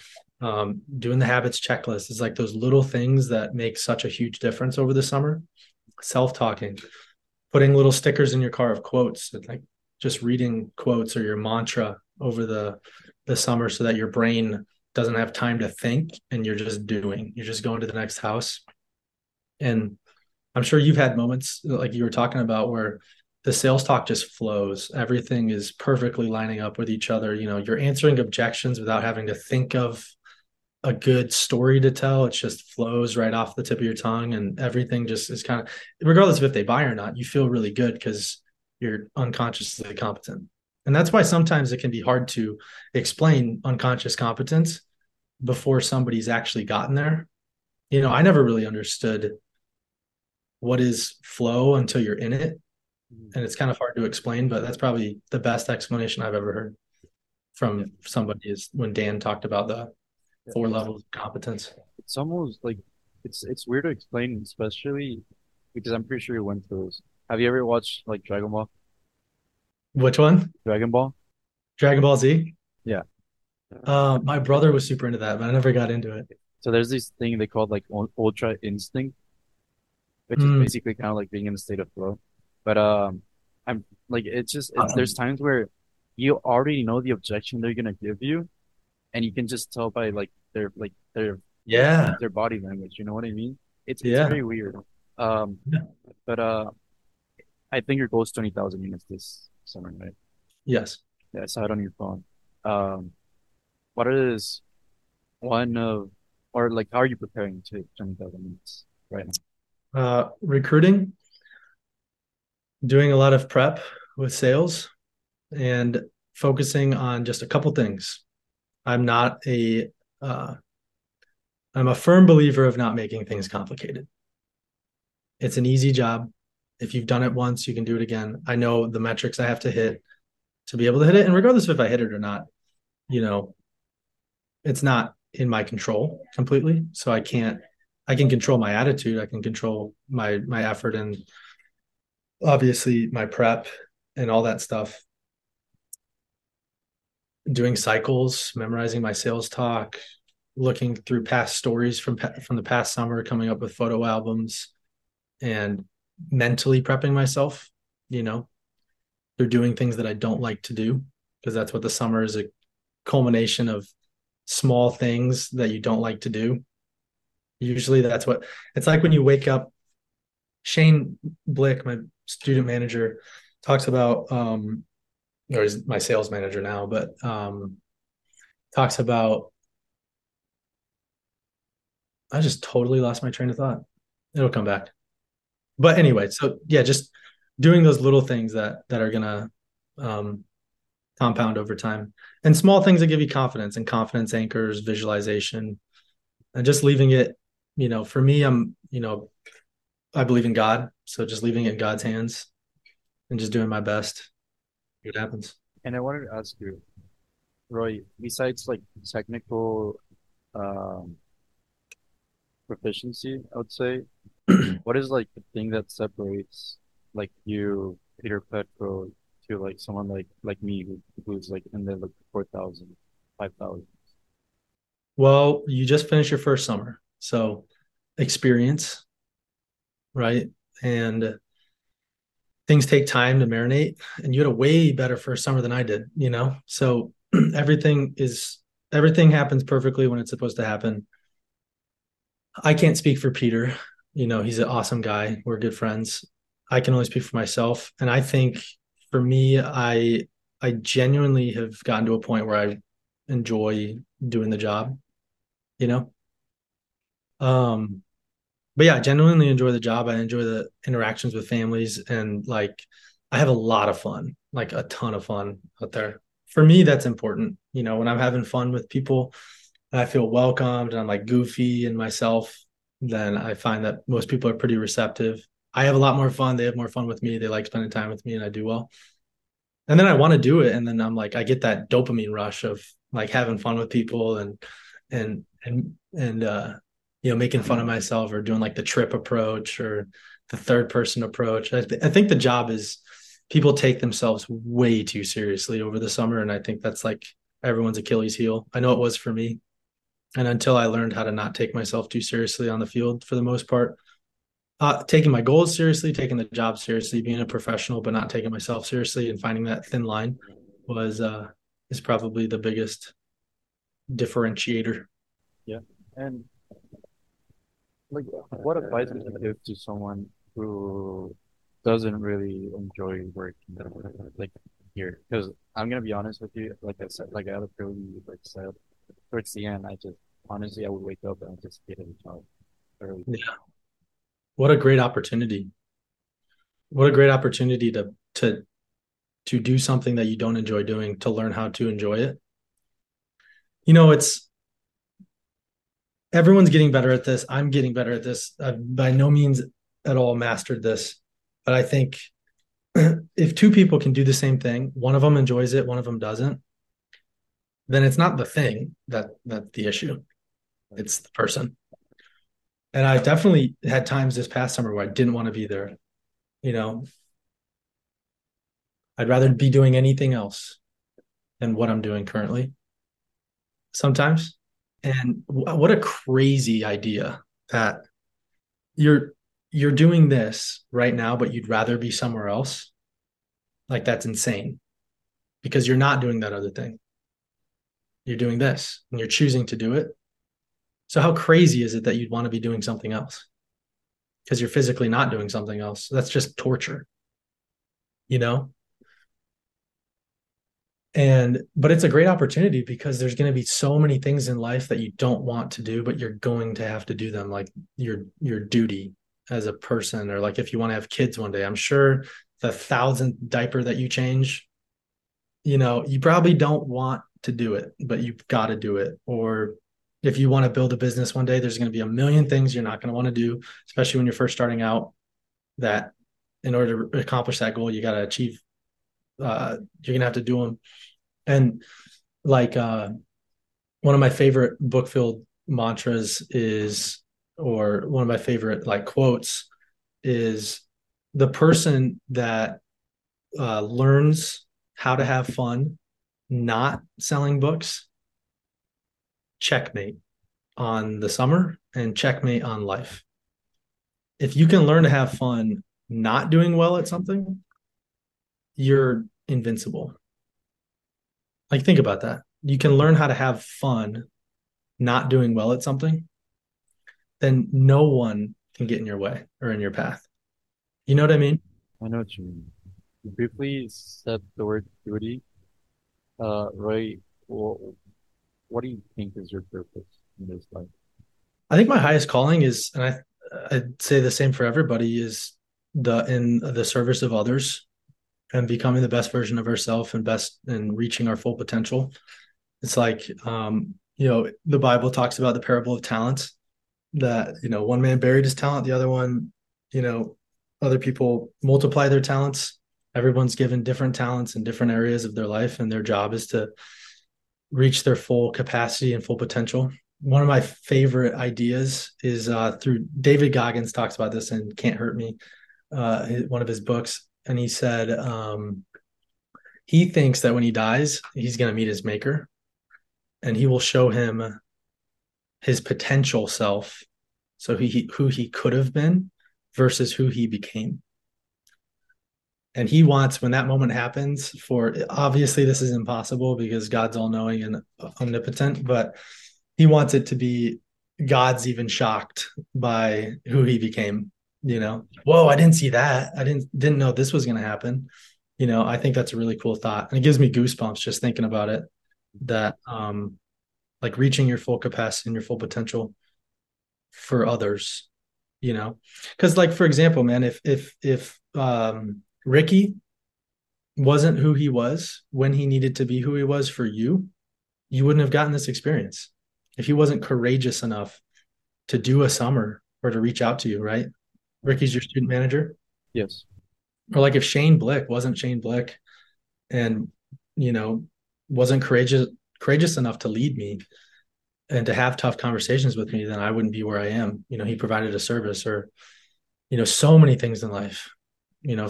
doing the habits checklist. It's those little things that make such a huge difference over the summer. Self-talking, putting little stickers in your car of quotes, and just reading quotes or your mantra over the summer, so that your brain doesn't have time to think and you're just doing. You're just going to the next house. And I'm sure you've had moments like you were talking about where the sales talk just flows. Everything is perfectly lining up with each other. You're answering objections without having to think of a good story to tell. It just flows right off the tip of your tongue, and everything just is kind of, regardless of if they buy or not, you feel really good because you're unconsciously competent. And that's why sometimes it can be hard to explain unconscious competence before somebody's actually gotten there. You know, I never really understood what is flow until you're in it. And it's kind of hard to explain, but that's probably the best explanation I've ever heard from somebody is when Dan talked about the four levels of competence. It's almost like, it's weird to explain, especially because I'm pretty sure you went through this. Have you ever watched like Dragon Ball? Which one? Dragon Ball. Dragon Ball Z? Yeah. My brother was super into that, but I never got into it. So there's this thing they call like ultra instinct, which is basically kind of like being in a state of flow. But I'm like, it's just, there's times where you already know the objection they're going to give you, and you can just tell by like their body language. You know what I mean? It's very weird. But I think your goal is 20,000 units this summer, right? Yes. Yeah, I saw it on your phone. What is one of, or like, how are you preparing to 20,000 units right now? Recruiting, doing a lot of prep with sales, and focusing on just a couple things. I'm a firm believer of not making things complicated. It's an easy job. If you've done it once, you can do it again. I know the metrics I have to hit to be able to hit it. And regardless of if I hit it or not, you know, it's not in my control completely. So I can control my attitude. I can control my effort and obviously my prep and all that stuff. Doing cycles, memorizing my sales talk, looking through past stories from the past summer, coming up with photo albums, and mentally prepping myself, you know, through doing things that I don't like to do, because that's what the summer is, a culmination of small things that you don't like to do. Usually that's what it's like when you wake up. Shane Blick, my student manager, talks about, or he's my sales manager now, but talks about, I just totally lost my train of thought. It'll come back. But anyway, so yeah, just doing those little things that are going to compound over time, and small things that give you confidence, and confidence anchors, visualization, and just leaving it, you know, for me, I believe in God. So just leaving it in God's hands and just doing my best. It happens. And I wanted to ask you, Roy, besides like technical proficiency, I would say, what is like the thing that separates like you, Peter Petro, to like someone like me who's like in the like 4,000, 5,000? Well, you just finished your first summer. So experience. Right. And things take time to marinate, and you had a way better first summer than I did, you know? So everything happens perfectly when it's supposed to happen. I can't speak for Peter. You know, he's an awesome guy. We're good friends. I can only speak for myself. And I think for me, I genuinely have gotten to a point where I enjoy doing the job, you know? But yeah, I genuinely enjoy the job. I enjoy the interactions with families, and like, I have a lot of fun, like a ton of fun out there. For me, that's important. You know, when I'm having fun with people and I feel welcomed and I'm like goofy in myself, then I find that most people are pretty receptive. I have a lot more fun. They have more fun with me. They like spending time with me, and I do well. And then I want to do it. And then I'm like, I get that dopamine rush of like having fun with people and you know, making fun of myself, or doing like the trip approach or the third person approach. I think the job is, people take themselves way too seriously over the summer. And I think that's like everyone's Achilles heel. I know it was for me. And until I learned how to not take myself too seriously on the field, for the most part, taking my goals seriously, taking the job seriously, being a professional, but not taking myself seriously, and finding that thin line is probably the biggest differentiator. Yeah. And like, what advice would you give to someone who doesn't really enjoy work, like, here? Because I'm gonna be honest with you, like I said, like I had a really like said towards the end, I just honestly, I would wake up and just get in the early. Yeah. What a great opportunity. What a great opportunity to do something that you don't enjoy doing, to learn how to enjoy it. You know, it's everyone's getting better at this. I'm getting better at this. I've by no means at all mastered this, but I think if two people can do the same thing, one of them enjoys it, one of them doesn't, then it's not the thing that's the issue. It's the person. And I've definitely had times this past summer where I didn't want to be there. You know, I'd rather be doing anything else than what I'm doing currently sometimes. And what a crazy idea that you're doing this right now, but you'd rather be somewhere else. Like, that's insane, because you're not doing that other thing. You're doing this and you're choosing to do it. So how crazy is it that you'd want to be doing something else? Because you're physically not doing something else. That's just torture, you know? But it's a great opportunity, because there's going to be so many things in life that you don't want to do, but you're going to have to do them, like your duty as a person, or like if you want to have kids one day, I'm sure the 1,000th diaper that you change, you know, you probably don't want to do it, but you've got to do it. Or if you want to build a business one day, there's going to be a million things you're not going to want to do, especially when you're first starting out, that in order to accomplish that goal, you got to achieve, you're going to have to do them. And like, one of my favorite book-filled mantras is, or one of my favorite like quotes is, the person that learns how to have fun, not selling books, checkmate on the summer and checkmate on life. If you can learn to have fun not doing well at something, you're invincible. Like, think about that. You can learn how to have fun not doing well at something, then no one can get in your way or in your path. You know what I mean? I know what you mean. You briefly said the word duty. Roy, what do you think is your purpose in this life? I think my highest calling is, and I'd say the same for everybody, is in the service of others and becoming the best version of ourselves and reaching our full potential. It's like, you know, the Bible talks about the parable of talents, that, you know, one man buried his talent, the other one, you know, other people multiply their talents. Everyone's given different talents in different areas of their life, and their job is to reach their full capacity and full potential. One of my favorite ideas is through David Goggins talks about this in Can't Hurt Me, one of his books. And he said he thinks that when he dies, he's going to meet his maker, and he will show him his potential self. So who he could have been versus who he became. And he wants, when that moment happens, for, obviously this is impossible because God's all knowing and omnipotent, but he wants it to be God's even shocked by who he became, you know, whoa, I didn't see that. I didn't know this was going to happen. You know, I think that's a really cool thought. And it gives me goosebumps just thinking about it, that like reaching your full capacity and your full potential for others, you know, because like, for example, man, if Ricky wasn't who he was when he needed to be who he was for you, you wouldn't have gotten this experience if he wasn't courageous enough to do a summer or to reach out to you, right? Ricky's your student manager. Yes. Or like if Shane Blick wasn't Shane Blick and, you know, wasn't courageous enough to lead me and to have tough conversations with me, then I wouldn't be where I am. You know, he provided a service, or, you know, so many things in life, you know,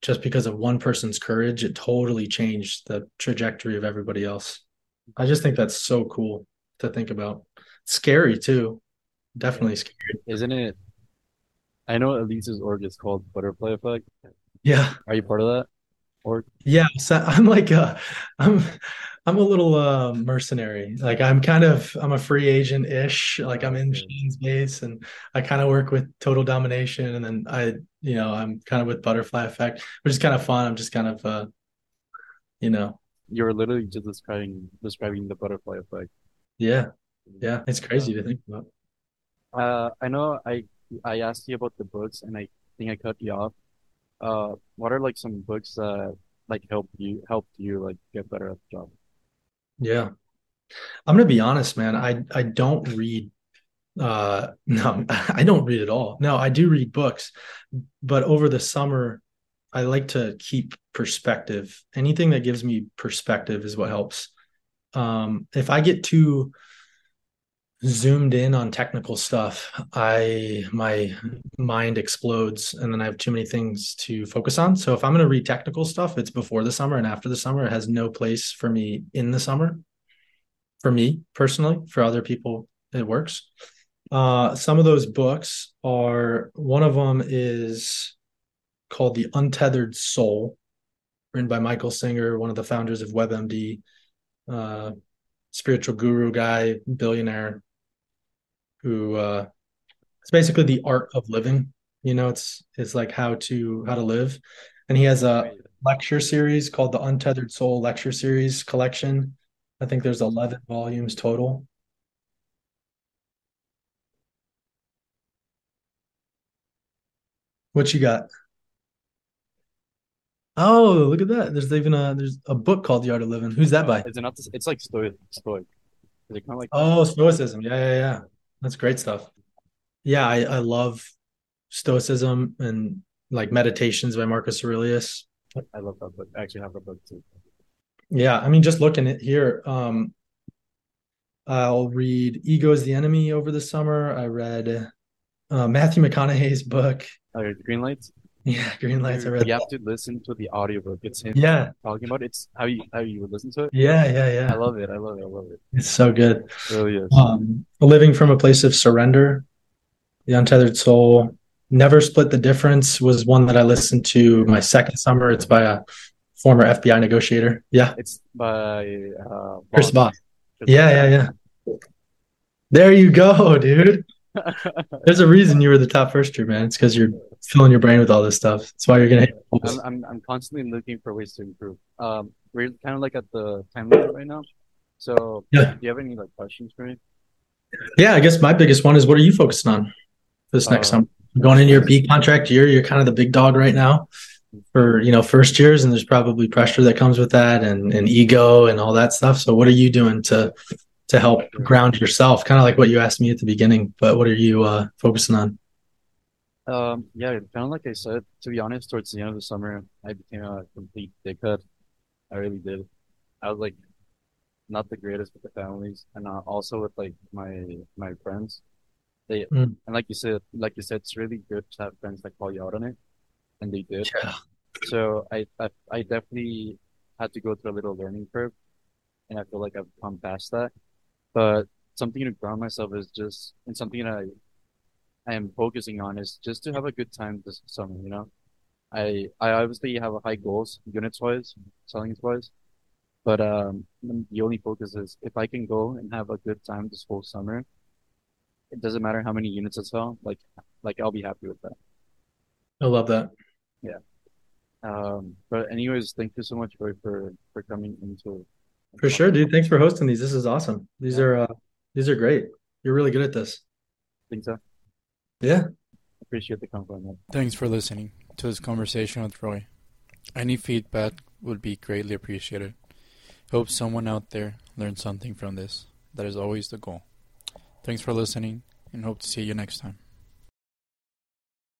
just because of one person's courage, it totally changed the trajectory of everybody else. I just think that's so cool to think about. Scary too. Definitely scary. Isn't it? I know Elise's org is called Butterfly Effect. Yeah. Are you part of that org? Yeah. So I'm like, I'm a little mercenary. Like I'm a free agent ish. Like I'm in Shane's base, and I kind of work with Total Domination. And then I'm kind of with Butterfly Effect, which is kind of fun. I'm just kind of, you know, you're literally just describing the Butterfly Effect. Yeah. Yeah, it's crazy to think about. I know I asked you about the books, and I think I cut you off. What are like some books that like helped you like get better at the job? Yeah, I'm gonna be honest, man. I don't read. No, I don't read at all. No, I do read books, but over the summer, I like to keep perspective. Anything that gives me perspective is what helps. If I get too zoomed in on technical stuff, my mind explodes, and then I have too many things to focus on. So if I'm going to read technical stuff, it's before the summer and after the summer. It has no place for me in the summer. For me personally, for other people, it works. Some of those books are, one of them is called The Untethered Soul, written by Michael Singer, one of the founders of WebMD, spiritual guru guy, billionaire, who it's basically the art of living. You know, it's like how to live. And he has a lecture series called the Untethered Soul Lecture Series Collection. I think there's 11 volumes total. What you got? Oh, look at that. There's a book called The Art of Living. Who's that by? Is it not this, it's like stoic. Is it kind of like stoicism. Yeah. That's great stuff. Yeah, I love stoicism and like Meditations by Marcus Aurelius. I love that book. I actually have that book too. Yeah, I mean, just looking at here, I'll read Ego's the Enemy over the summer. I read Matthew McConaughey's book. Greenlights? Yeah, Greenlights. I read. You have to listen to the audiobook. It's him talking about it. It's how you would listen to it. Yeah. I love it. It's so good. It really is. Living from a Place of Surrender, The Untethered Soul, Never Split the Difference was one that I listened to my second summer. It's by a former FBI negotiator. Yeah. It's by Chris Voss. Yeah. There you go, dude. There's a reason you were the top first year, man. It's because you're filling your brain with all this stuff. That's why you're gonna. I'm constantly looking for ways to improve. We're kind of like at the time limit right now. So do you have any like questions for me? Yeah, I guess my biggest one is, what are you focusing on this next summer? Going into your B contract year, you're kind of the big dog right now for first years, and there's probably pressure that comes with that and ego and all that stuff. So what are you doing to help ground yourself, kind of like what you asked me at the beginning, but what are you focusing on? Kind of like I said, to be honest, towards the end of the summer, I became a complete dickhead. I really did. I was like not the greatest with the families, and also with like my friends. And like you said, it's really good to have friends that call you out on it, and they did. Yeah. So I definitely had to go through a little learning curve, and I feel like I've come past that. But something to ground myself is just, and something that I am focusing on is just to have a good time this summer, I obviously have high goals, units-wise, sellings-wise, but the only focus is if I can go and have a good time this whole summer, it doesn't matter how many units I sell, like I'll be happy with that. I love that. Yeah. But anyways, thank you so much, Roy, for coming into it. For sure, dude. Thanks for hosting these. This is awesome. These are great. You're really good at this. I think so. Yeah. Appreciate the compliment. Thanks for listening to this conversation with Roy. Any feedback would be greatly appreciated. Hope someone out there learned something from this. That is always the goal. Thanks for listening, and hope to see you next time.